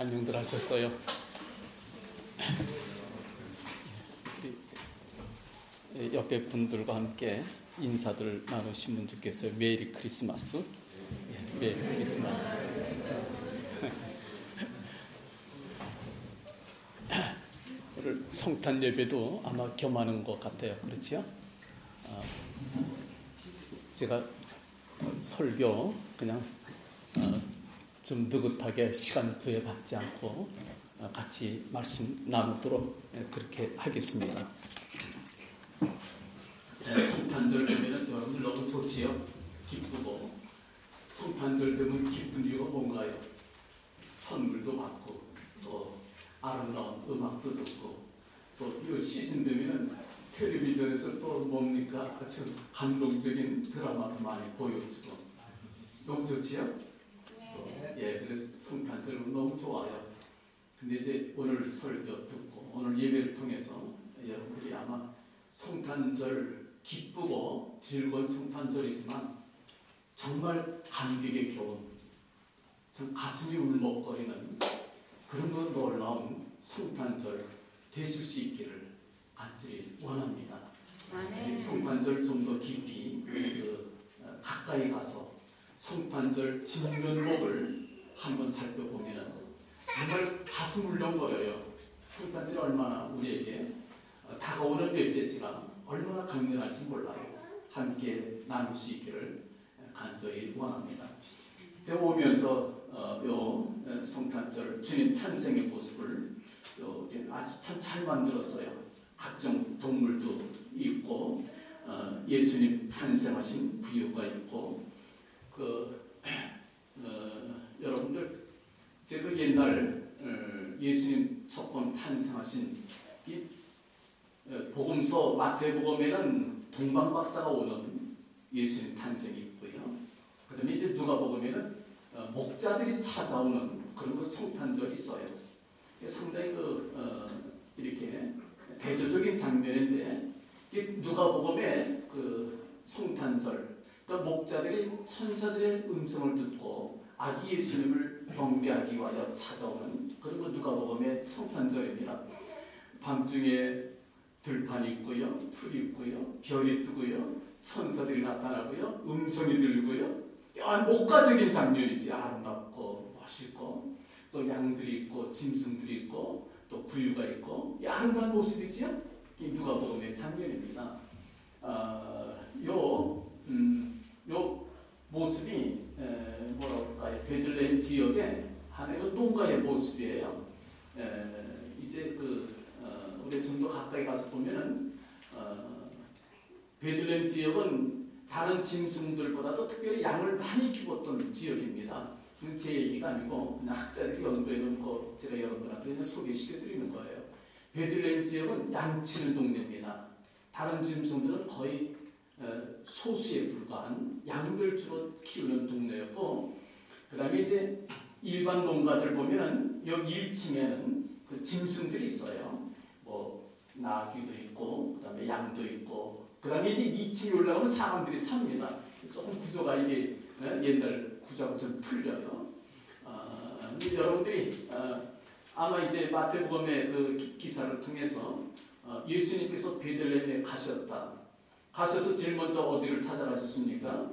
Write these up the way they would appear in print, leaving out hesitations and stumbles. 안녕들 하셨어요. 우리 옆에 분들과 함께 인사들 나누시면 좋겠어요. 메리 크리스마스. 메리 크리스마스. 오늘 성탄 예배도 아마 겸하는 것 같아요. 그렇지요? 제가 설교 그냥 좀 느긋하게 시간 구애받지 않고 같이 말씀 나누도록 그렇게 하겠습니다. 성탄절 되면 여러분들 너무 좋지요? 기쁘고, 성탄절 되면 기쁜 이유가 뭔가요? 선물도 받고, 또 아름다운 음악도 듣고, 또 이 시즌 되면 텔레비전에서 또 뭡니까? 아주 감동적인 드라마도 많이 보여주고, 너무 좋지요? 예, 그래서 성탄절은 너무 좋아요. 근데 이제 오늘 설교 듣고 오늘 예배를 통해서 여러분들이 아마 성탄절 기쁘고 즐거운 성탄절이지만 정말 감격의 교훈, 참 가슴이 울먹거리는 그런 건 놀라운 성탄절 되실 수 있기를 간절히 원합니다. 아멘. 성탄절 좀 더 깊이 가까이 가서 성탄절 진면목을 한번 살펴보면 정말 가슴 울렁거려요. 성탄절이 얼마나 우리에게 다가오는 메시지가 얼마나 강렬한지 몰라요. 함께 나눌 수 있기를 간절히 원합니다. 제가 오면서 요 성탄절 주님 탄생의 모습을 아주 참 잘 만들었어요. 각종 동물도 있고 예수님 탄생하신 부유가 있고 여러분들, 제가 옛날 예수님 첫 번 탄생하신 이 복음서 마태복음에는 동방박사가 오는 예수님 탄생이 있고요. 그 다음에 이제 누가복음에는 목자들이 찾아오는 그런 거 성탄절이 있어요. 상당히 이렇게 대조적인 장면인데, 누가복음의 그 성탄절, 목자들이 천사들의 음성을 듣고 아기 예수님을 경배하기 위하여 찾아오는 그런 거 누가복음의 성탄절입니다. 밤중에 들판이 있고요, 풀이 있고요, 별이 뜨고요, 천사들이 나타나고요, 음성이 들리고요. 목가적인 장면이지. 아름답고 멋있고, 또 양들이 있고 짐승들이 있고 또 구유가 있고 아름다운 모습이지요. 이 누가복음의 장면입니다. 요 모습이 뭐라고 할까요? 베들레헴 지역의 하나의 농가의 모습이에요. 이제 우리 좀 더 가까이 가서 보면은 베들레헴 지역은 다른 짐승들보다도 특별히 양을 많이 키웠던 지역입니다. 제 얘기가 아니고 그냥 학자들이 연구해 놓은 거 제가 여러분들한테 그냥 소개시켜 드리는 거예요. 베들레헴 지역은 양 치는 동네입니다. 다른 짐승들은 거의 소수에 불과한 양들 주로 키우는 동네였고, 그 다음에 이제 일반 농가들 보면은 여기 1층에는 그 짐승들이 있어요. 뭐 나귀도 있고, 그 다음에 양도 있고, 그 다음에 이제 2층에 올라가면 사람들이 삽니다. 조금 구조가 이게 옛날 구조하고 좀 틀려요. 근데 여러분들이 아마 이제 마태복음의 그 기사를 통해서 예수님께서 베들레헴에 가셨다. 가셔서 제일 먼저 어디를 찾아가셨습니까?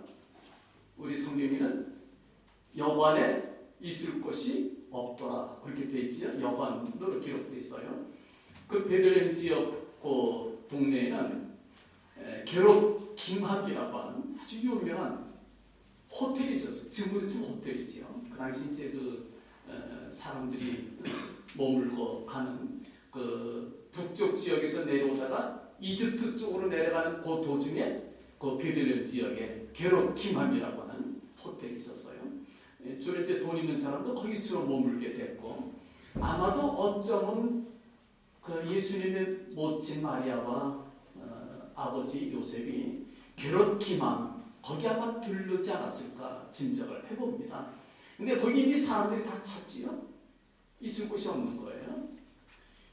우리 성경에는 여관에 있을 곳이 없더라 그렇게 되어 있지요. 여관으로 기록되어 있어요. 그 베들레헴 지역 그 동네에는 계롯 김학이라고 하는 아주 유명한 호텔이 있었어요. 지금도 지금 호텔이지요. 그 당시 이제 사람들이 머물고 가는 그 북쪽 지역에서 내려오다가 이집트 쪽으로 내려가는 그 도중에 그 베들레헴 지역에 계롯 김함이라고 하는 호텔이 있었어요. 주로 이제 돈 있는 사람도 거기 주로 머물게 됐고, 아마도 어쩌면 그 예수님의 모친 마리아와 아버지 요셉이 계롯 김함 거기 아마 들르지 않았을까 짐작을 해봅니다. 근데 거기 이미 사람들이 다 찾지요. 있을 곳이 없는 거예요.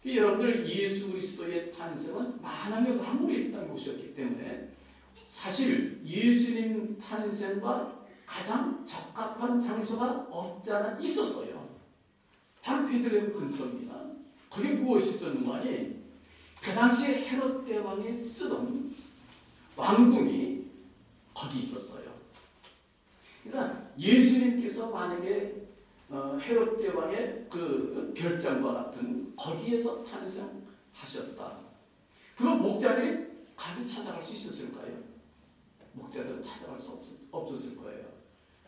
여러분들, 예수 그리스도의 탄생은 만왕의 만물이 있다는 것이었기 때문에 사실 예수님 탄생과 가장 적합한 장소가 없지 않아 있었어요. 바로 아케드레브 근처입니다. 거기 무엇이 있었는가 하니 그 당시 헤롯 대왕이 쓰던 왕궁이 거기 있었어요. 그러니까 예수님께서 만약에 헤롯 대왕의 그 별장과 같은 거기에서 탄생하셨다. 그럼 목자들이 감히 찾아갈 수 있었을까요? 목자들은 찾아갈 수 없었을 거예요.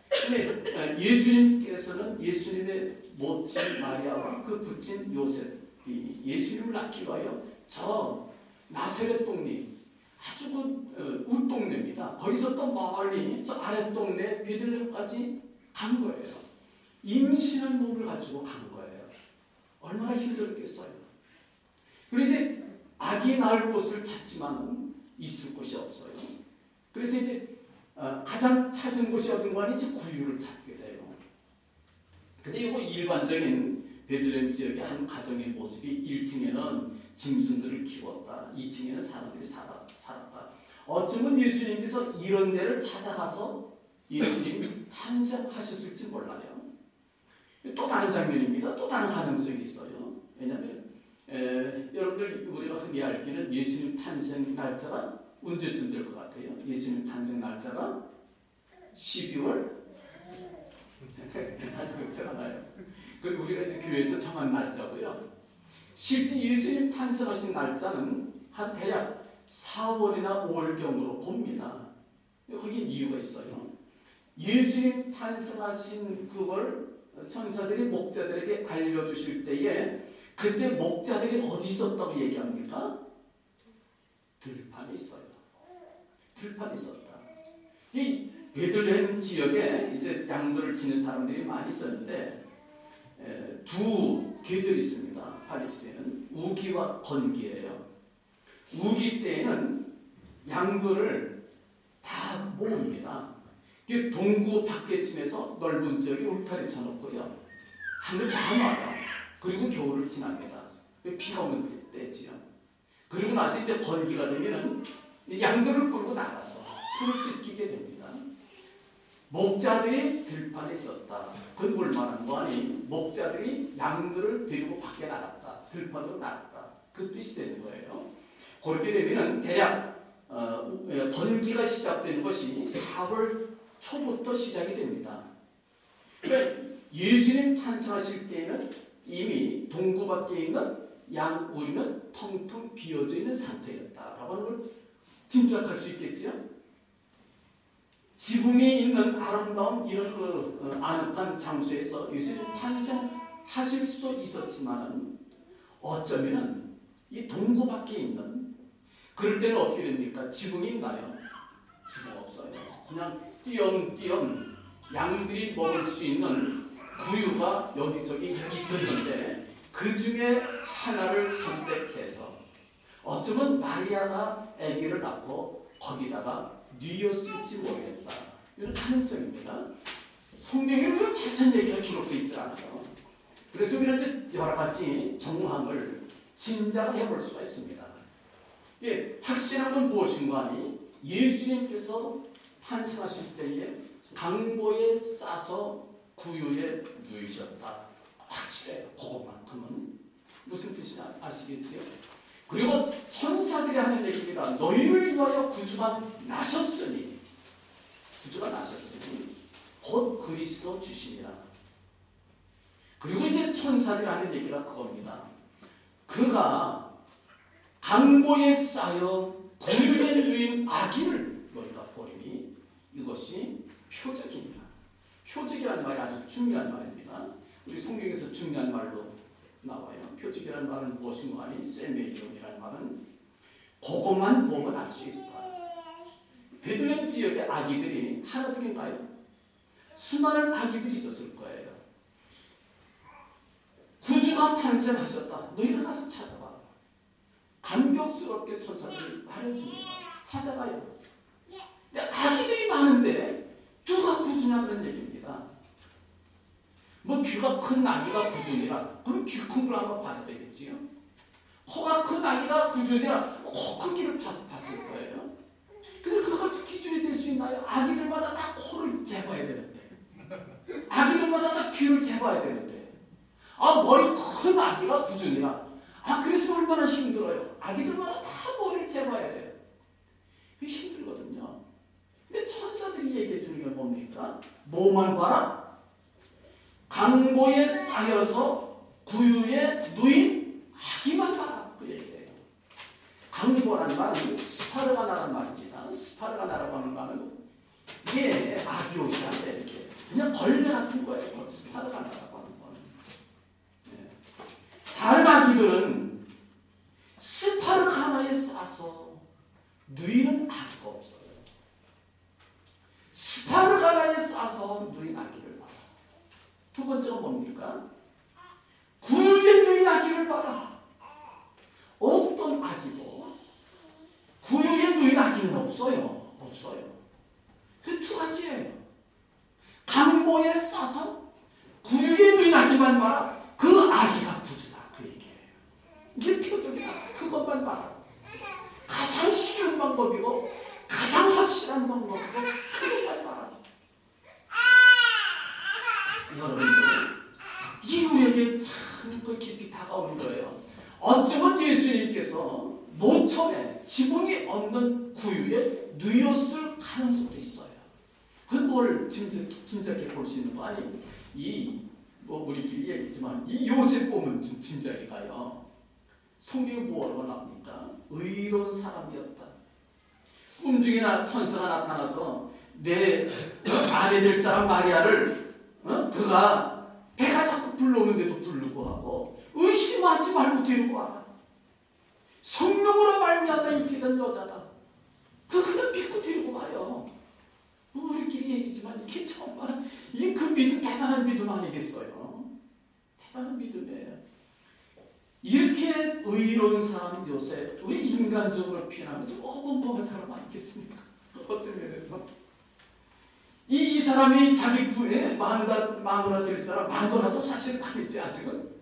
근데 예수님께서는 예수님의 모친 마리아와 그 부친 요셉이 예수님을 낳기 위하여 저 나사렛 동네 아주 그 웃동네입니다. 거기서 또 멀리 저 아랫동네 베들레헴까지 간 거예요. 임신한 몸을 가지고 간 거예요. 얼마나 힘들겠어요. 그리고 이제 아기 낳을 곳을 찾지만 있을 곳이 없어요. 그래서 이제 가장 찾은 곳이 어딘가 하니 구유를 찾게 돼요. 근데 이거 일반적인 베들레헴 지역의 한 가정의 모습이 1층에는 짐승들을 키웠다. 2층에는 사람들이 살았다. 어쩌면 예수님께서 이런 데를 찾아가서 예수님이 탄생하셨을지 몰라요. 또 다른 장면입니다. 또 다른 가능성이 있어요. 왜냐하면 여러분들 우리가 흔히 알기는 예수님 탄생 날짜가 언제쯤 될 것 같아요? 예수님 탄생 날짜가 12월? 아주 괜찮아요. 그리고 우리가 이제 교회에서 정한 날짜고요. 실제 예수님 탄생하신 날짜는 한 대략 4월이나 5월경으로 봅니다. 거긴 이유가 있어요. 예수님 탄생하신 그걸 천사들이 목자들에게 알려주실 때에 그때 목자들이 어디 있었다고 얘기합니까? 들판에 있어요. 들판에 있었다. 이 베들레헴 지역에 이제 양들을 치는 사람들이 많이 있었는데 두 계절이 있습니다. 파리스에는 우기와 건기예요. 우기 때에는 양들을 다 모읍니다. 동구 밖에쯤에서 넓은 지역에 울타리 쳐놓고요. 하늘 다 와요. 그리고 겨울을 지납니다. 비가 오는 때지요. 그리고 나서 이제 건기가 되면 양들을 끌고 나가서 풀을 뜯기게 됩니다. 목자들이 들판에 있었다. 그건 뭘 말하는 거 아니? 목자들이 양들을 데리고 밖에 나갔다. 들판으로 나갔다. 그 뜻이 되는 거예요. 그렇게 되면 대략 건기가 시작되는 것이 4월 초부터 시작이 됩니다. 그러니까 예수님 탄생하실 때에는 이미 동구 밖에 있는 양 우리는 텅텅 비어져 있는 상태였다라고 하는 걸 짐작할 수 있겠지요? 지붕이 있는 아름다운 이런 그 아늑한 장소에서 예수님 탄생하실 수도 있었지만 어쩌면 이 동구 밖에 있는 그럴 때는 어떻게 됩니까? 지붕이 있나요? 지붕 없어요. 그냥 띄엄띄엄 양들이 먹을 수 있는 구유가 여기저기 있었는데 그 중에 하나를 선택해서 어쩌면 마리아가 아기를 낳고 거기다가 뉘었을지 모르겠다. 이런 가능성입니다. 성경에 왜 자세한 얘기가 기록되어 있지 않아요. 그래서 우리는 이제 여러 가지 정황을 짐작해 볼 수가 있습니다. 예, 확실한 건 무엇인가 하니 예수님께서 탄생하실 때에 강보에 싸서 구유에 누이셨다. 확실해요. 그것만큼은. 무슨 뜻인지 아시겠지요? 그리고 천사들이 하는 얘기입니다. 너희를 위하여 구주가 나셨으니 곧 그리스도 주시니라. 그리고 이제 천사들이 하는 얘기가 그겁니다. 그가 강보에 싸여 구유에 누인 아기를 너희가 보리니 이것이 표적입니다. 표적이라는 말이 아주 중요한 말입니다. 우리 성경에서 중요한 말로 나와요. 표적이라는 말은 무엇인가 하니 세메이온이라는 말은 그것만 보면 알 수 있다. 베들레헴 지역의 아기들이 하나뿐인가요? 수많은 아기들이 있었을 거예요. 구주가 탄생하셨다. 너희는 가서 찾아봐. 감격스럽게 천사들이 말해줍니다. 찾아가요. 근데 아기들이 많은데 누가 구주냐 그런 얘기입니다. 뭐 귀가 큰 아기가 구주니라. 그럼 귀 큰 걸 한번 봐야 되겠지요. 코가 큰 아기가 구주니라. 코 큰 귀를 봤을 거예요. 근데 그것까지 기준이 될 수 있나요? 아기들마다 다 코를 재봐야 되는데 아기들마다 다 귀를 재봐야 되는데 아, 머리 털 아기가 부준이라. 아, 그래서 얼마나 힘들어요. 아기들마다 다 머리를 제거해야 돼요. 그게 힘들거든요. 근데 천사들이 얘기해 주는 게 뭡니까? 뭐만 봐라? 강보에 쌓여서 구유에 누인 아기만 봐라. 그 얘기예요. 강보라는 말은 스파르가나라는 말입니다. 스파르가나라고 하는 말은 이게 아기 옷이 안 돼, 이게. 그냥 벌레 같은 거예요. 스파르가나라고 하는 거는. 네. 다른 아기들은 스파르가나에 싸서 누이는 아기가 없어요. 스파르가나에 싸서 누인 아기를 봐라. 두 번째가 뭡니까? 구유에 누인 아기를 봐라. 어떤 아기고 구유에 누인 아기는 없어요. 없어요. 그 두 가지예요. 강보에 싸서 구유에 누인 아기만 봐라. 그 아기가 구주다. 그 얘기예요. 이게 표적이다. 그것만 봐라. 가장 쉬운 방법이고 가장 확실한 방법이고 그것만 봐라. 여러분들 이 우리에게 참 그 깊이 다가오는 거예요. 어쩌면 예수님께서 모처에 지붕이 없는 구유에 누였을 가능성도 있어요. 그건 뭘 짐작해 볼 수 있는 거 아니? 뭐 우리끼리 얘기했지만 이 요셉 보면 좀 짐작해 가요. 성경이 뭐라고 나옵니까? 의로운 사람이었다. 꿈중에 천사가 나타나서 내 아내 될 사람 마리아를 그가 배가 자꾸 불러오는데도 부르고 하고 의심하지 말고 데리고 와라. 성령으로 말미암아 있게 된 여자다. 그냥 믿고 데리고 와요. 우리끼리 얘기지만 이게 정말 이게 그 믿음, 대단한 믿음 아니겠어요? 대단한 믿음이에요. 이렇게 의로운 사람 요새 우리 인간적으로 표현하면 좀 어벙벙한 사람 아니겠습니까? 어떤 면에서 이 사람이 자기 부에 마누라 될 사람, 마누라도 사실 아니지 아직은.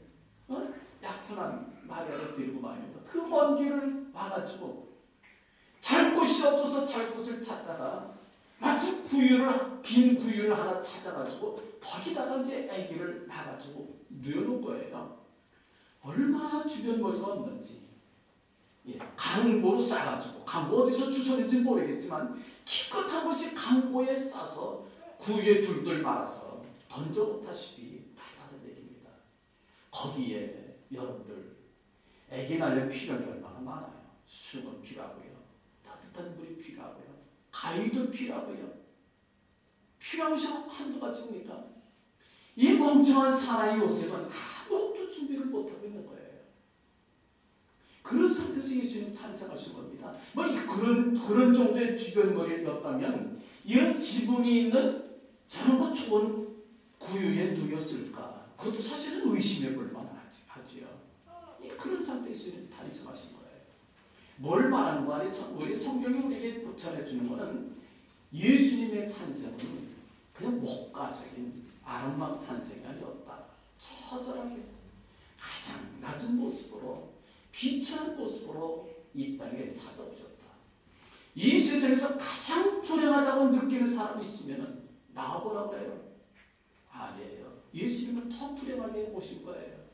약혼한 마리아를 데리고 말입니다. 그 먼 길을 와가지고 잘 곳이 없어서 잘 곳을 찾다가 마치 긴 구유를 하나 찾아가지고 거기다가 이제 아기를 낳아가지고 누워놓은 거예요. 얼마나 주변 거리가 없는지, 예, 강보로 싸가지고 강보 어디서 주셨는지 모르겠지만 기껏한 것이 강보에 싸서 구유에 둘둘 말아서 던져 놓다시피 받아낸 얘기입니다. 거기에 여러분들 아기 낳으려면 필요한 게 얼마나 많아요. 수건 필요하고요, 따뜻한 물이 필요하고요, 가위도 필요하고요. 필요한 것이 한두 가지입니다. 이 멍청한 사나이 요셉은 아무것도 준비를 못하고 있는 거예요. 그런 상태에서 예수님 탄생하신 겁니다. 뭐 그런 정도의 주변거리였다면 이런 지붕이 있는 저런 좁은 구유에 누였을까? 그것도 사실은 의심해 볼 만하지요. 그런 상태에서 예수님 탄생하신 거예요. 뭘 말하는 거 아니? 우리 성경이 우리에게 전해주는 거는 예수님의 탄생은 그냥 목가적인 아름다운 탄생이 아니었다. 처절하게 가장 낮은 모습으로, 비천한 모습으로 이 땅에 찾아오셨다. 이 세상에서 가장 불행하다고 느끼는 사람이 있으면 나와보라고 그래요. 아니에요. 예수님은 더 불행하게 오신 거예요.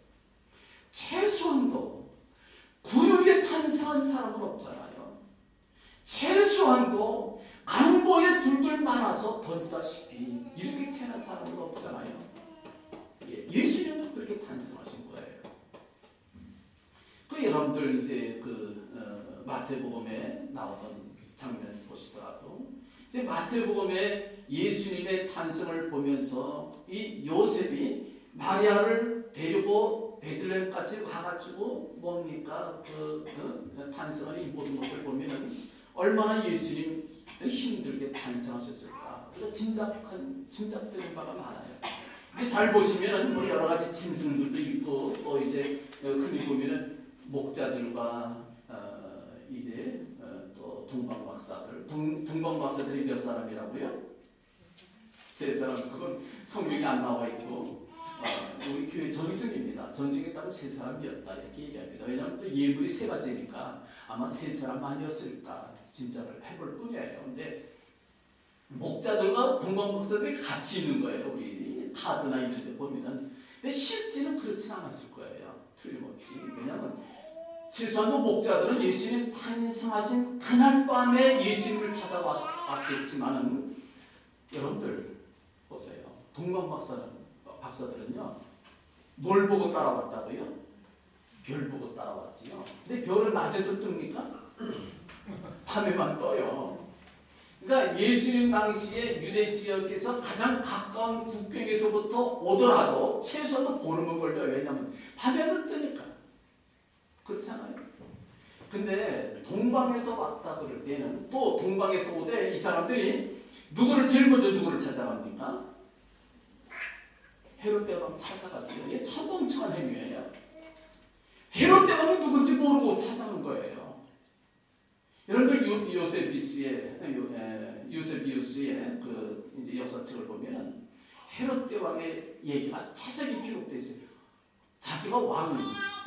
최소한도 구유에 탄생한 사람은 없잖아요. 최소한도 강보에 둘둘 말아서 던지다시피 이렇게 태어난 사람은 없잖아요. 예수님은 그렇게 탄생하신 거예요. 그 여러분들 이제 마태복음에 나오는 장면 보시더라도 이제 마태복음에 예수님의 탄생을 보면서 이 요셉이 마리아를 데리고 베들레헴까지 와가지고 뭡니까? 탄생하는 이 모든 것을 보면 얼마나 예수님 힘들게 탄생하셨을까? 짐작되는 바가 많아요. 근데 잘 보시면 뭐 여러 가지 짐승들도 있고 또 이제 흔히 보면은 목자들과 또 동방박사들이 몇 사람이라고요? 세 사람. 그건 성경이 안 나와 있고. 우리 교회 전승입니다. 전승에 따로 세 사람이었다 이렇게 얘기합니다. 왜냐하면 또 예물이 세 가지니까 아마 세 사람 아니었을까 짐작을 해볼 뿐이에요. 근데 목자들과 동방박사들이 같이 있는 거예요. 우리 카드나 이런 데 보면은 근데 실제는 그렇지 않았을 거예요. 틀림없이. 왜냐하면 실수하는 목자들은 예수님 탄생하신 그날 밤에 예수님을 찾아왔겠지만은 여러분들 보세요. 동방박사들은요. 뭘 보고 따라왔다고요? 별 보고 따라왔지요. 근데 별을 낮에도 뜹니까? 밤에만 떠요. 그러니까 예수님 당시에 유대 지역에서 가장 가까운 국경에서부터 오더라도 최소한 보름은 걸려요. 왜냐하면 밤에만 뜨니까. 그렇잖아요. 근데 동방에서 왔다 그럴 때는 또 동방에서 오되 이 사람들이 누구를 제일 먼저 누구를 찾아갑니까? 헤롯 대왕 찾아가지요. 이게 참 멍청한 행위예요. 헤롯 대왕이 누군지 모르고 찾아온 거예요. 여러분들 요세비우스의 그 이제 역사책을 보면은 헤롯 대왕의 얘기가 자세히 기록돼 있어요. 자기가 왕,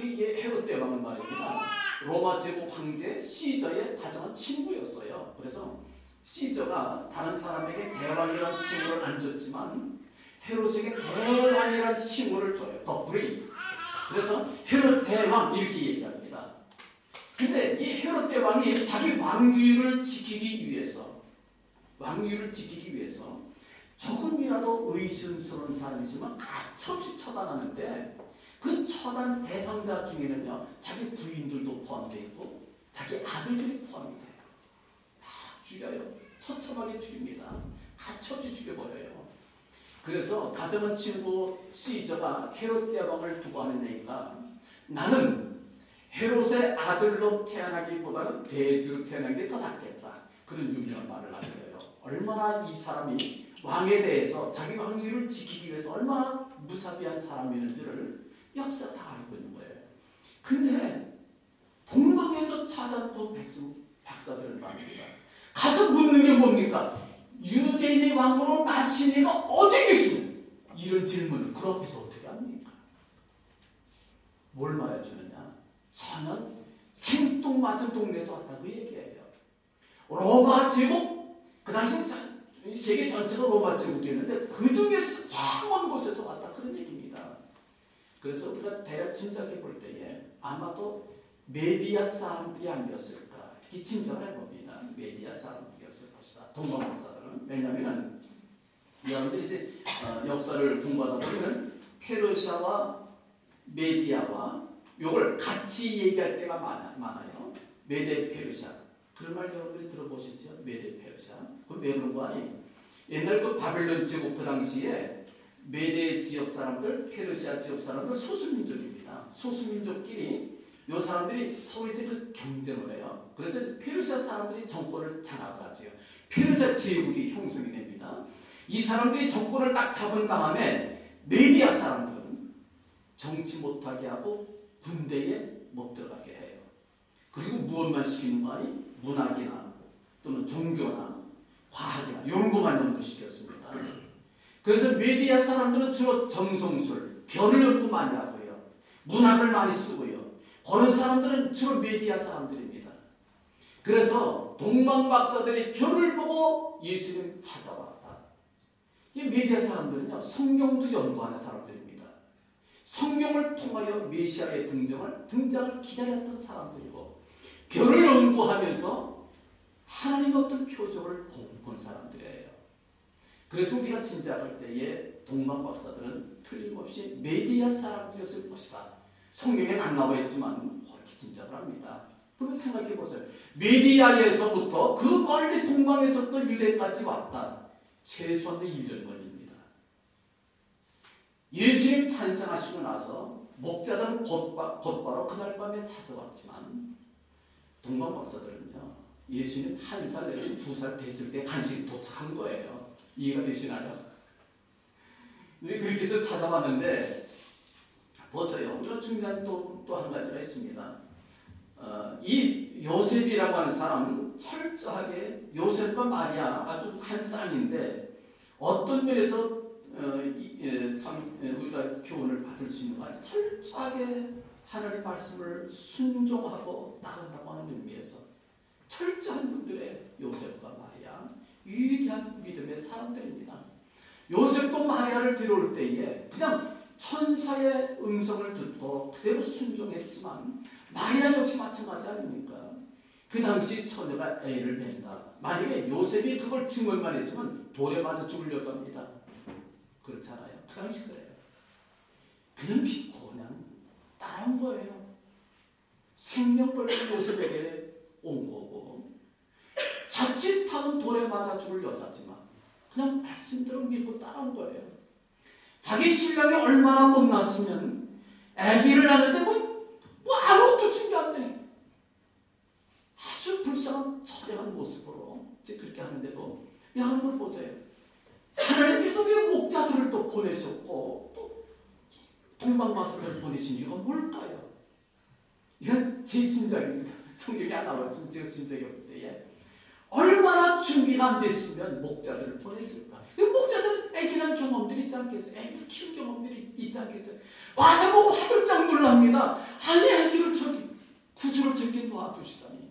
헤롯 대왕은 말입니다. 로마 제국 황제 시저의 다정한 친구였어요. 그래서 시저가 다른 사람에게 대왕이라는 칭호를 안 줬지만 헤롯에게 대왕이라는 칭호를 줘요. 더 브레이브. 그래서 헤롯 대왕 이렇게 얘기합니다. 근데 이 헤롯 대왕이 자기 왕위를 지키기 위해서 조금이라도 의심스러운 사람이 있으면 가차없이 처단하는데 그 처단 대상자 중에는요 자기 부인들도 포함되어 있고 자기 아들들이 포함이 돼요. 다 죽여요. 처참하게 죽입니다. 가차없이 죽여버려요. 그래서 다정한 친구 시저가 헤롯 대왕을 두고 하는 얘기가 나는 헤롯의 아들로 태어나기보다는 돼지로 태어나는 게 더 낫겠다. 그런 유명한 말을 하더래요. 얼마나 이 사람이 왕에 대해서 자기 왕위를 지키기 위해서 얼마나 무자비한 사람이었는지를 역사 다 알고 있는 거예요. 근데 동방에서 찾아온 백사들을 말합니다. 가서 묻는 게 뭡니까? 유대인의 왕으로 나시니가 어디 계시오? 이런 질문을 그 앞에서 어떻게 합니까? 뭘 말해주느냐? 저는 생뚱맞은 동네에서 왔다고 얘기해요. 로마 제국, 그 당시 세계 전체가 로마 제국이었는데 그 중에서도 제일 먼 곳에서 왔다 그런 얘기입니다. 그래서 우리가 대략 짐작해 볼 때에 아마도 메디아 사람들이 아니었을까 이 짐작을 해봅니다. 메디아 사람들이었을 것이다. 동방박사들은. 왜냐하면 여러분들이 이제 역사를 공부하다 보면 페르시아와 메디아와 요걸 같이 얘기할 때가 많아요. 메데 페르시아. 그런 말 여러분들이 들어보셨죠? 메데 페르시아. 그건 왜 그런 거 아니에요? 옛날 그 바벨론 제국 그 당시에 메데 지역 사람들, 페르시아 지역 사람들 소수민족입니다. 소수민족끼리 요 사람들이 서로 이제 그 경쟁을 해요. 그래서 페르시아 사람들이 정권을 장악을 하죠. 페르시아 제국이 형성이 됩니다. 이 사람들이 정권을 딱 잡은 다음에 메디아 사람들은 정치 못하게 하고 군대에 못 들어가게 해요. 그리고 무엇만 시키는 거 아니? 문학이나 또는 종교나 과학이나 이런 것만 연구시켰습니다. 그래서 메디아 사람들은 주로 정성술, 별을 연구 많이 하고요. 문학을 많이 쓰고요. 그런 사람들은 주로 메디아 사람들입니다. 그래서 동방박사들이 별을 보고 예수님 찾아왔다. 이 메디아 사람들은요. 성경도 연구하는 사람들입니다. 성경을 통하여 메시아의 등장을 기다렸던 사람들이고 별을 연구하면서 하나님의 어떤 표적을 본 사람들이에요. 그래서 우리가 짐작할 때에 동방박사들은 틀림없이 메디아 사람들이었을 것이다. 성경에는 안 나와 있지만 그렇게 짐작을 합니다. 그럼 생각해보세요. 메디아에서부터 그 멀리 동방에서부터 유대까지 왔다. 최소한 1년 걸립니다. 예수님 탄생하시고 나서 목자들은 곧바로 그날 밤에 찾아왔지만 동방박사들은요. 예수님 1살 내지 2살 됐을 때 간신히 도착한 거예요. 이해가 되시나요? 그렇게 해서 찾아왔는데 보세요. 우리가 중요한 또 한 가지가 있습니다. 이 요셉이라고 하는 사람은 철저하게 요셉과 마리아 아주 한 쌍인데 어떤 면에서 참 우리가 교훈을 받을 수 있는 것은 철저하게 하나님의 말씀을 순종하고 따른다고 하는 의미에서 철저한 분들의 요셉과 마리아 위대한 믿음의 사람들입니다. 요셉도 마리아를 데려올 때에 그냥 천사의 음성을 듣고 그대로 순종했지만 마리아 역시 마찬가지 아닙니까? 그 당시 처녀가 애를 뵌다. 만약에 요셉이 그걸 증언만 했지만 돌에 맞아 죽을 여자입니다. 그렇잖아요. 그 당시 그래요. 그냥 믿고 그냥 따라온 거예요. 생명벌레 요셉에게 온 거고 자칫하면 돌에 맞아 죽을 여자지만 그냥 말씀대로 믿고 따라온 거예요. 자기 신랑이 얼마나 못났으면 아기를 낳는데 뭐 아무것도 준비 안 돼. 아주 불쌍한 처량한 모습으로 이제 그렇게 하는데도 여러분 보세요. 하나님께서 왜 목자들을 또 보내셨고 또 동방마사를 보내신 이유가 뭘까요? 이건 제 짐작입니다. 성경이 안 나왔지만 제가 짐작이 없기 때문에 얼마나 준비가 안 됐으면 목자들을 보냈을까? 목자들은 애기 낳은 경험들이 있지 않겠어요? 애기 키운 경험들이 있지 않겠어요? 와서 보고 화들짝 놀랍니다. 아니 애기를 저기 구주를 저기 놓아두시다니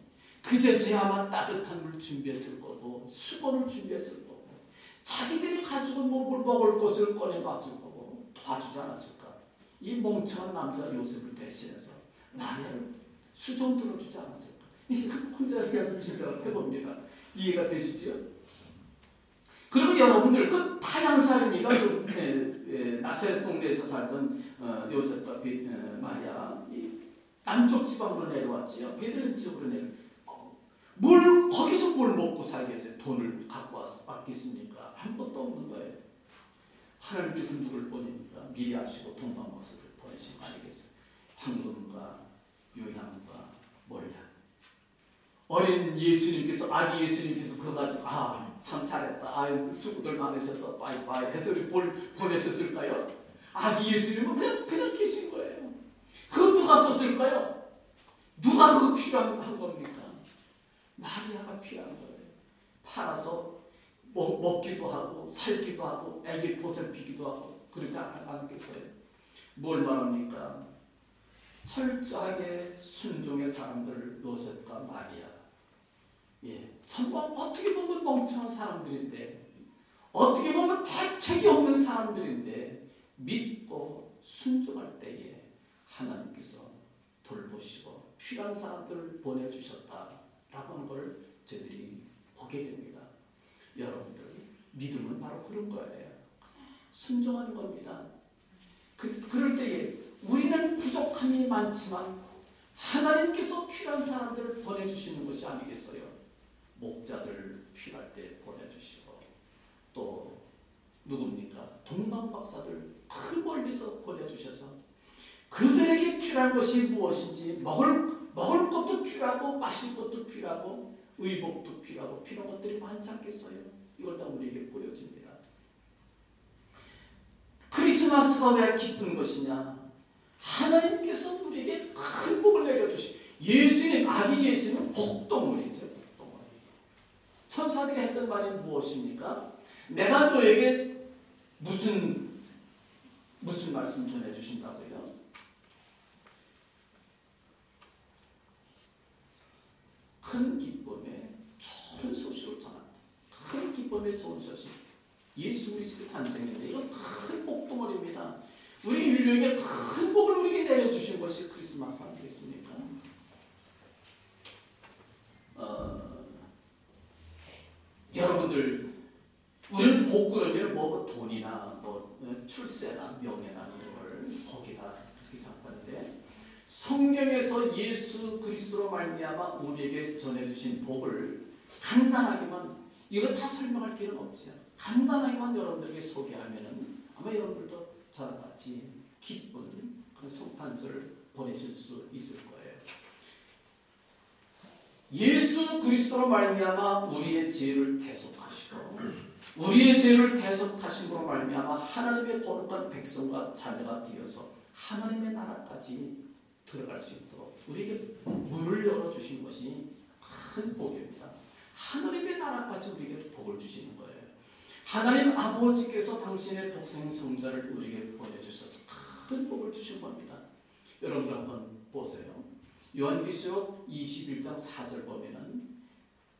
그제서야 아마 따뜻한 물 준비했을 거고 수건을 준비했을 거고 자기들이 가지고 물 먹을 것을 꺼내봤을 거고 도와주지 않았을까? 이 멍청한 남자 요셉을 대신해서 나를 수종 들어주지 않았을까? 이제 혼자 그냥 진정을 해봅니다. 이해가 되시지요? 그리고 여러분들 그 타향살입니다. 나사렛 동네에서 살던 요셉과 마리아 남쪽 지방으로 내려왔지요. 베들레헴 지역으로 내려왔지요. 거기서 뭘 먹고 살겠어요? 돈을 갖고 와서 맡기십니까? 아무것도 없는 거예요. 하나님께서 누굴 보냅니까? 미리 아시고 동방마사를 보내신 거 아니겠어요? 황금과 요양과 몰량. 어린 예수님께서, 아기 예수님께서 그거 가지고, 참 잘했다. 수고들 많으셔서 빠이빠이 해서 보내셨을까요? 아기 예수님은 그냥 계신 거예요. 그거 누가 썼을까요? 누가 그거 필요한 겁니까? 마리아가 필요한 거예요. 팔아서 먹기도 하고 살기도 하고 애기 보살피기도 하고 그러지 않겠어요? 뭘 말합니까? 철저하게 순종의 사람들 요셉과 마리아. 참 어떻게 보면 멍청한 사람들인데 어떻게 보면 대책이 없는 사람들인데 믿고 순종할 때에 하나님께서 돌보시고 필요한 사람들을 보내주셨다. 라고 하는 걸 저희들이 보게 됩니다. 여러분들 믿음은 바로 그런 거예요. 순종하는 겁니다. 그럴 때에 우리는 부족함이 많지만 하나님께서 필요한 사람들을 보내주시는 것이 아니겠어요? 목자들 필요할 때 보내주시고 또 누굽니까? 동방박사들 그 멀리서 보내주셔서 그들에게 필요한 것이 무엇인지 먹을 것도 필요하고 마실 것도 필요하고 의복도 필요하고 필요한 것들이 많지 않겠어요? 이걸 다 우리에게 보여줍니다. 크리스마스가 왜 기쁜 것이냐? 하나님께서 우리에게 큰 복을 내려주시. 예수님, 아기 예수님은 복덩어리죠. 복덩어리. 천사들이 했던 말이 무엇입니까? 내가 너에게 무슨 말씀 전해주신다고요? 큰 기쁨의 좋은 소식을 전한다. 큰 기쁨의 좋은 소식. 예수 그리스도의 탄생인데 이건 큰 복덩어리입니다. 우리 인류에게 큰 복을 우리에게 내려주신 것이 크리스마스 아니겠습니까? 여러분들 우리는 복 그러면 뭐 돈이나 뭐 출세나 명예나 이런 걸 복이다 이렇게 생각하는데 성경에서 예수 그리스도로 말미암아 우리에게 전해주신 복을 간단하게만 이거 다 설명할 길은 없어요. 간단하게만 여러분들에게 소개하면은 아마 여러분들도 저랑 같이 기쁜 그런 성탄절을 보내실 수 있을 거예요. 예수 그리스도로 말미암아 우리의 죄를 대속하시고 우리의 죄를 대속하심으로 말미암아 하나님의 거룩한 백성과 자녀가 되어서 하나님의 나라까지 들어갈 수 있도록 우리에게 문을 열어주신 것이 큰 복입니다. 하나님의 나라까지 우리에게 복을 주시는 거예요. 하나님 아버지께서 당신의 독생성자를 우리에게 보내주셔서 큰 복을 주신 겁니다. 여러분들 한번 보세요. 요한계시록 21장 4절 보면은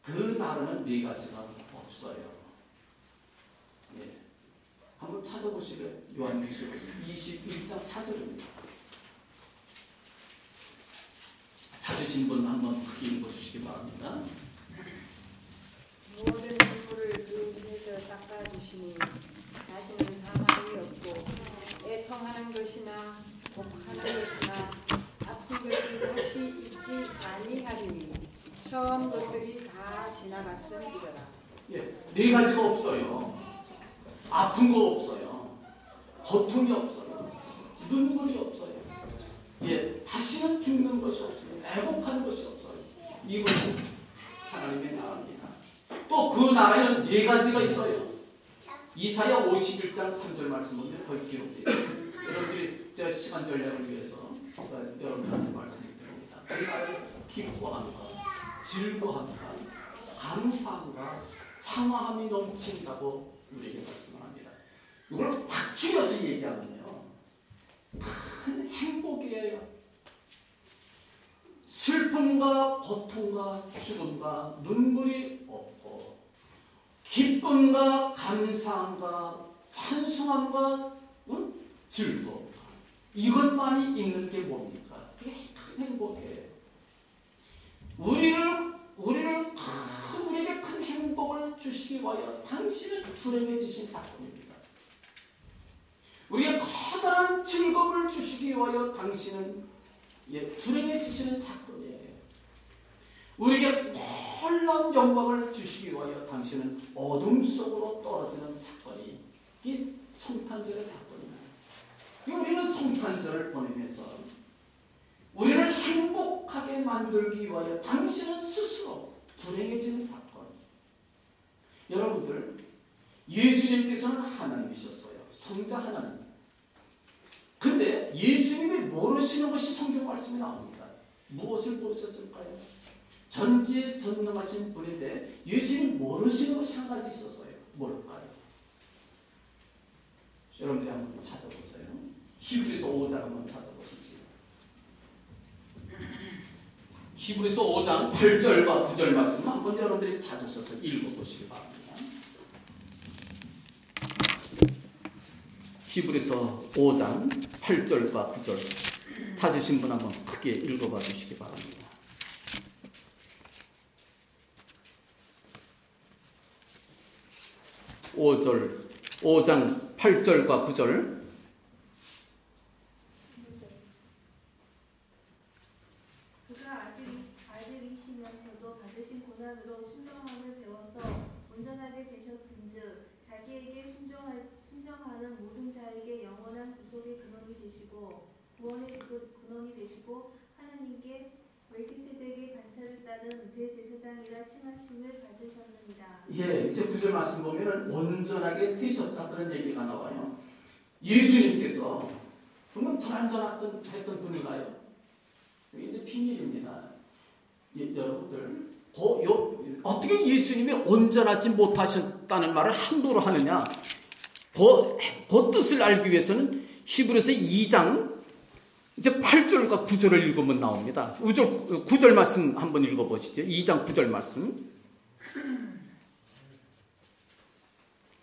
그 나라는 네 가지가 없어요. 한번 찾아보시래. 요한계시록 21장 4절입니다. 찾으신 분 한번 크게 읽어주시기 바랍니다. 모든 눈물을 주 눈에서 닦아주시니 다시는 사망이 없고 애통하는 것이나 복하는 것이나 아픈 것이 다시 있지 아니하리니 처음 것들이 다 지나갔음이더라. 예, 네 가지가 없어요. 아픈 거 없어요. 고통이 없어요. 눈물이 없어요. 예, 다시는 죽는 것이 없어요. 애곡하는 것이 없어요. 이것은 하나님의 나라입니다. 또 그 나라에는 네 가지가 있어요. 이사야 51장 3절 말씀 보면 거기 기록되어 있어요. 여러분들이 제가 시간 전략을 위해서 제가 여러분들한테 말씀을 드립니다. 기뻐하노라, 즐거워하노라, 감사하노라, 창화함이 넘친다고 우리에게 말씀을 합니다. 이걸 확 줄여서 얘기하면요, 큰 행복이에요. 슬픔과 고통과 죽음과 눈물이 없고 기쁨과 감사함과 찬송함과 즐거움, 이것만이 있는 게 뭡니까? 그게 행복이에요. 우리에게 큰 행복을 주시기 위하여 당신을 불행해 주신 사건입니다. 우리의 커다란 즐거움을 주시기 위하여 당신은 불행해 주시는 사건이에요. 우리에게 놀라운 영광을 주시기 위하여 당신은 어둠 속으로 떨어지는 사건이, 이게 성탄절의 사건입니다. 우리는 성탄절을 보내면서 우리를 행복하게 만들기 위하여 당신은 스스로 불행해지는 사건. 여러분들, 예수님께서는 하나님이셨어요. 성자 하나님. 근데 예수님이 모르시는 것이 성경 말씀에 나옵니다. 무엇을 모르셨을까요? 전지전능하신 분인데 예수님이 모르시는 것이 한 가지 있었어요. 뭘까요? 여러분들이 한번 찾아보세요. 히브리서 5장 한번 찾아보시지. 히브리서 5장 8절과 9절 말씀 한번 여러분들이 찾으셔서 읽어보시기 바랍니다. 히브리서 5장 8절과 9절 찾으신 분 한번 크게 읽어봐 주시기 바랍니다. 오절 5장 8절과 9절. 그가 아들이시면서도 받으신 고난으로 순종함을 배워서 온전하게 되셨은즉 자기에게 순종하는 모든 자에게 영원한 구속의 근원이 되시고 구원의 근원이 되시고 하나님께 멜기세덱의 반차를 따른 대제사장이라 칭하심을 받으셨습니다. 예, 이제 9절 말씀 보면 온전하게 되셨다 그런 얘기가 나와요. 예수님께서 그러면 불완전했던 분인가요? 이게 이제 비밀입니다. 예, 여러분들, 어떻게 예수님이 온전하지 못하셨다는 말을 함부로 하느냐? 그 뜻을 알기 위해서는 히브리서 2장 이제 8절과 9절을 읽으면 나옵니다. 9절 말씀 한번 읽어보시죠. 2장 9절 말씀.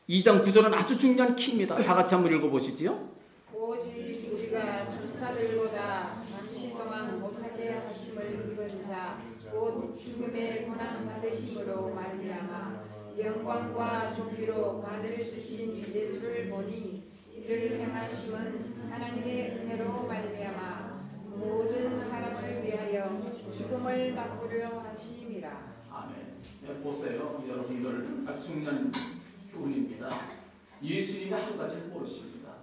2장 9절은 아주 중요한 키입니다. 다 같이 한번 읽어보시지요. 오직 우리가 천사들보다 잠시 동안 못하게 하심을 입은 자 곧 죽음의 고난 받으심으로 말미암아 영광과 존귀로 받을 쓰신 예수를 보니 이를 행하심은 하나님의 은혜로 말미암아 모든 사람을 위하여 죽음을 맛보려 하심이라. 아멘. 네, 보세요, 여러분들, 아주 중요한 교훈입니다. 예수님이 한 가지를 모르십니다.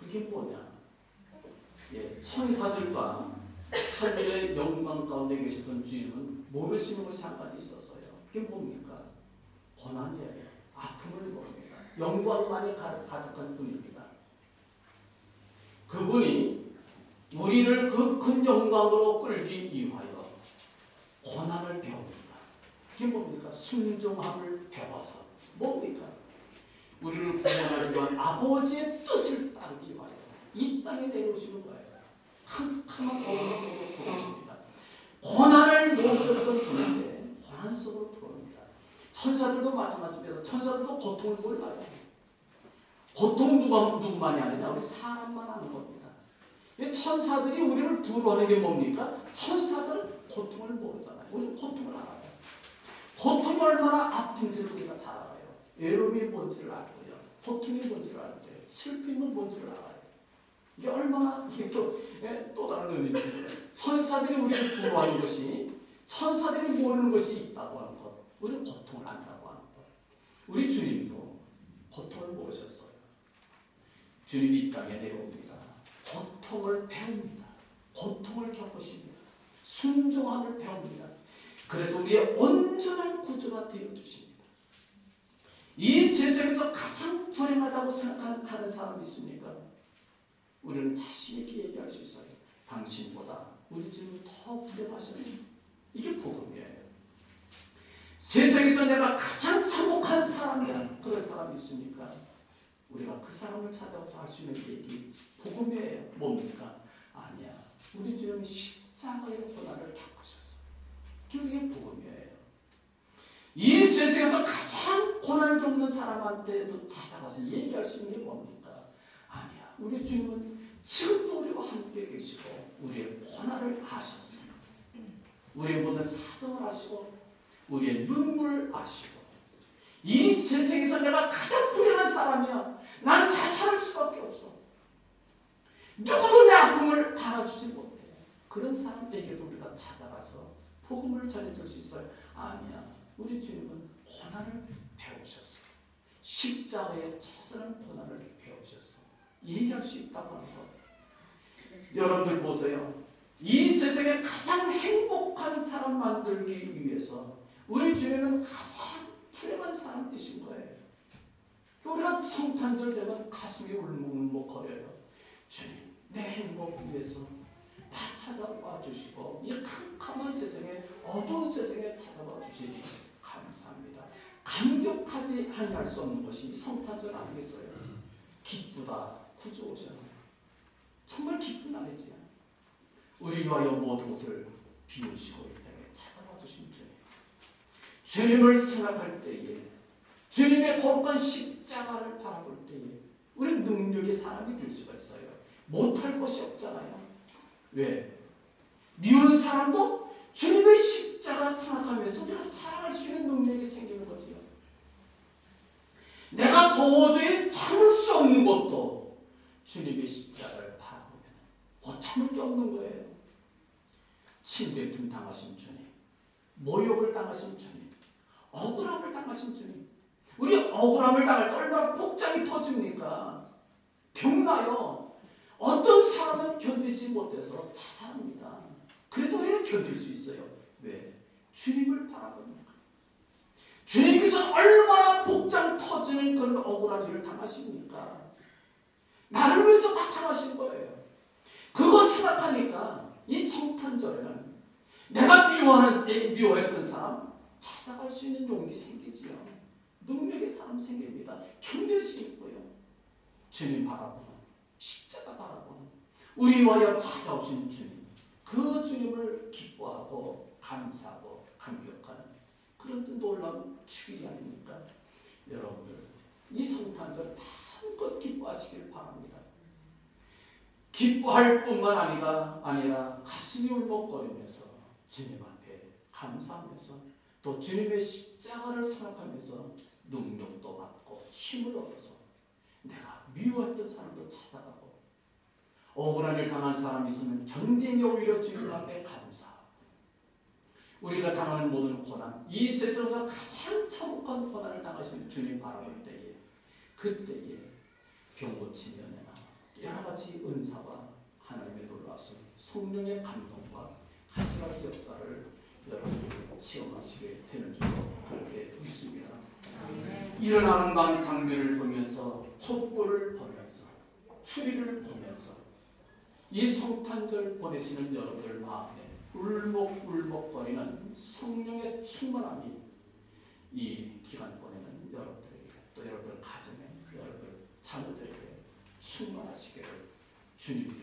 그게 뭐냐? 예, 천사들과 하늘의 영광 가운데 계시던 주님은 모르시는 것이 한 가지 있었어요. 그게 뭡니까? 고난이에요. 아픔을 모릅니다. 영광만이 가득한 분입니다. 그분이 우리를 그 큰 영광으로 끌기 위하여 고난을 배웁니다. 그게 뭡니까? 순종함을 배워서. 뭡니까? 우리를 구원하기 위한 아버지의 뜻을 따르기 위하여 이 땅에 내려오시는 거예요. 캄캄한 고난으로 돌아오십니다. 고난을 놓으셨던 분인데 고난 속으로 들어옵니다. 천사들도 마찬가지입니다. 천사들도 고통을 몰라요. 보통 누구만이 아니라 우리 사람만 하는 겁니다. 천사들이 우리를 부러워하는 게 뭡니까? 천사들은 고통을 모르잖아요. 우리는 고통을 알아요. 고통이 얼마나 아픈지를 우리가 잘 알아요. 외로움이 뭔지를 알고요. 고통이 뭔지를 알고요. 슬픔은 뭔지를 알아요. 이게 얼마나 이게 또 다른 의미입니다. 천사들이 우리를 부러워하는 것이 천사들이 모르는 것이 있다고 하는 것. 우리는 고통을 안다고 하는 것. 우리 주님도 고통을 모르셨어요. 주님이 이 땅에 내려옵니다. 고통을 배웁니다. 고통을 겪으십니다. 순종함을 배웁니다. 그래서 우리의 온전한 구주가 되어주십니다. 이 세상에서 가장 불행하다고 생각하는 사람이 있습니까? 우리는 자신있게 얘기할 수 있어요. 당신보다 우리 주님은 더 불행하셨어요. 이게 복음이에요. 세상에서 내가 가장 참혹한 사람이야. 그런 사람이 있습니까? 우리가 그 사람을 찾아서 할 수 있는 얘기 복음이에요. 뭡니까? 아니야. 우리 주님이 십자가의 고난을 겪으셨어요. 그게 복음이에요. 이 세상에서 가장 고난을 겪는 사람한테도 찾아가서 얘기할 수 있는 게 뭡니까? 아니야. 우리 주님은 지금도 우리와 함께 계시고 우리의 고난을 아셨어요. 우리의 모든 사정을 아시고 우리의 눈물을 아시고 이 세상에서 내가 가장 불행한 사람이야. 난 자살할 수밖에 없어. 누구도 내 아픔을 알아주지 못해. 그런 사람에게도 우리가 찾아가서 복음을 전해줄 수 있어요. 아니야. 우리 주님은 고난을 배우셨어. 십자가에 처절한 고난을 배우셨어. 얘기할 수 있다고 하는 것. 여러분들 보세요. 이 세상에 가장 행복한 사람 만들기 위해서 우리 주님은 가장 불행한 사람 되신 거예요. 우리가 성탄절 되면 가슴이 울먹울먹거려요. 주님, 내 행복 위해서 나 찾아와 주시고 이 캄캄한 세상에 어두운 세상에 찾아와 주시니 감사합니다. 감격하지 아니할 수 없는 것이 성탄절 아니겠어요? 기쁘다. 구주 오셨나요? 정말 기쁜 날이지. 우리와 여 모든 것을 비우시고 이 땅에 찾아와 주신 주님. 주님을 생각할 때에 주님의 거룩한 십자가를 바라볼 때에 우리 능력의 사람이 될 수가 있어요. 못할 것이 없잖아요. 왜? 미운 사람도 주님의 십자가 생각하면서 내가 사랑할 수 있는 능력이 생기는 거지요. 내가 도저히 참을 수 없는 것도 주님의 십자가를 바라보면 못 참을 게 없는 거예요. 침뱉음 당하신 주님, 모욕을 당하신 주님, 억울함을 당하신 주님. 우리 억울함을 당할 때 얼마나 복장이 터집니까? 병나요. 어떤 사람은 견디지 못해서 자살합니다. 그래도 우리는 견딜 수 있어요. 왜? 주님을 바라봅니다. 주님께서 얼마나 복장 터지는 그런 억울한 일을 당하십니까? 나를 위해서 다 당하신 거예요. 그거 생각하니까 이 성탄절에는 내가 미워했던 사람 찾아갈 수 있는 용기 생기지요. 능력의 사람 생깁니다. 견딜 수 있고요. 주님 바라보는, 십자가 바라보는, 우리와여 찾아오신 주님, 그 주님을 기뻐하고 감사하고 감격하는 그런 놀라운 축일이 아닙니까? 여러분들, 이 성탄절 마음껏 기뻐하시길 바랍니다. 기뻐할 뿐만 아니라 가슴이 울먹거리면서 주님 앞에 감사하면서 또 주님의 십자가를 생각하면서 능력도 받고 힘을 얻어서 내가 미워했던 사람도 찾아가고 억울한 일 당한 사람이 있으면 견디며 오히려 주님 앞에 감사하고 우리가 당하는 모든 고난, 이 세상에서 가장 참혹한 고난을 당하시는 주님 바라볼 때에 그때에 병고침이 은혜나 여러가지 은사와 하나님의 놀라우신 성령의 감동과 한가지 역사를 여러분이 체험하시게 되는 줄로 그렇게 믿습니다. 일어나는 밤 장면을 보면서 촛불을 보면서 추리를 보면서 이 성탄절 보내시는 여러분들 마음에 울먹울먹거리는 성령의 충만함이 이 기간 보내는 여러분들에게 또 여러분들 가정에 여러분들 자녀들에게 충만하시기를 주님이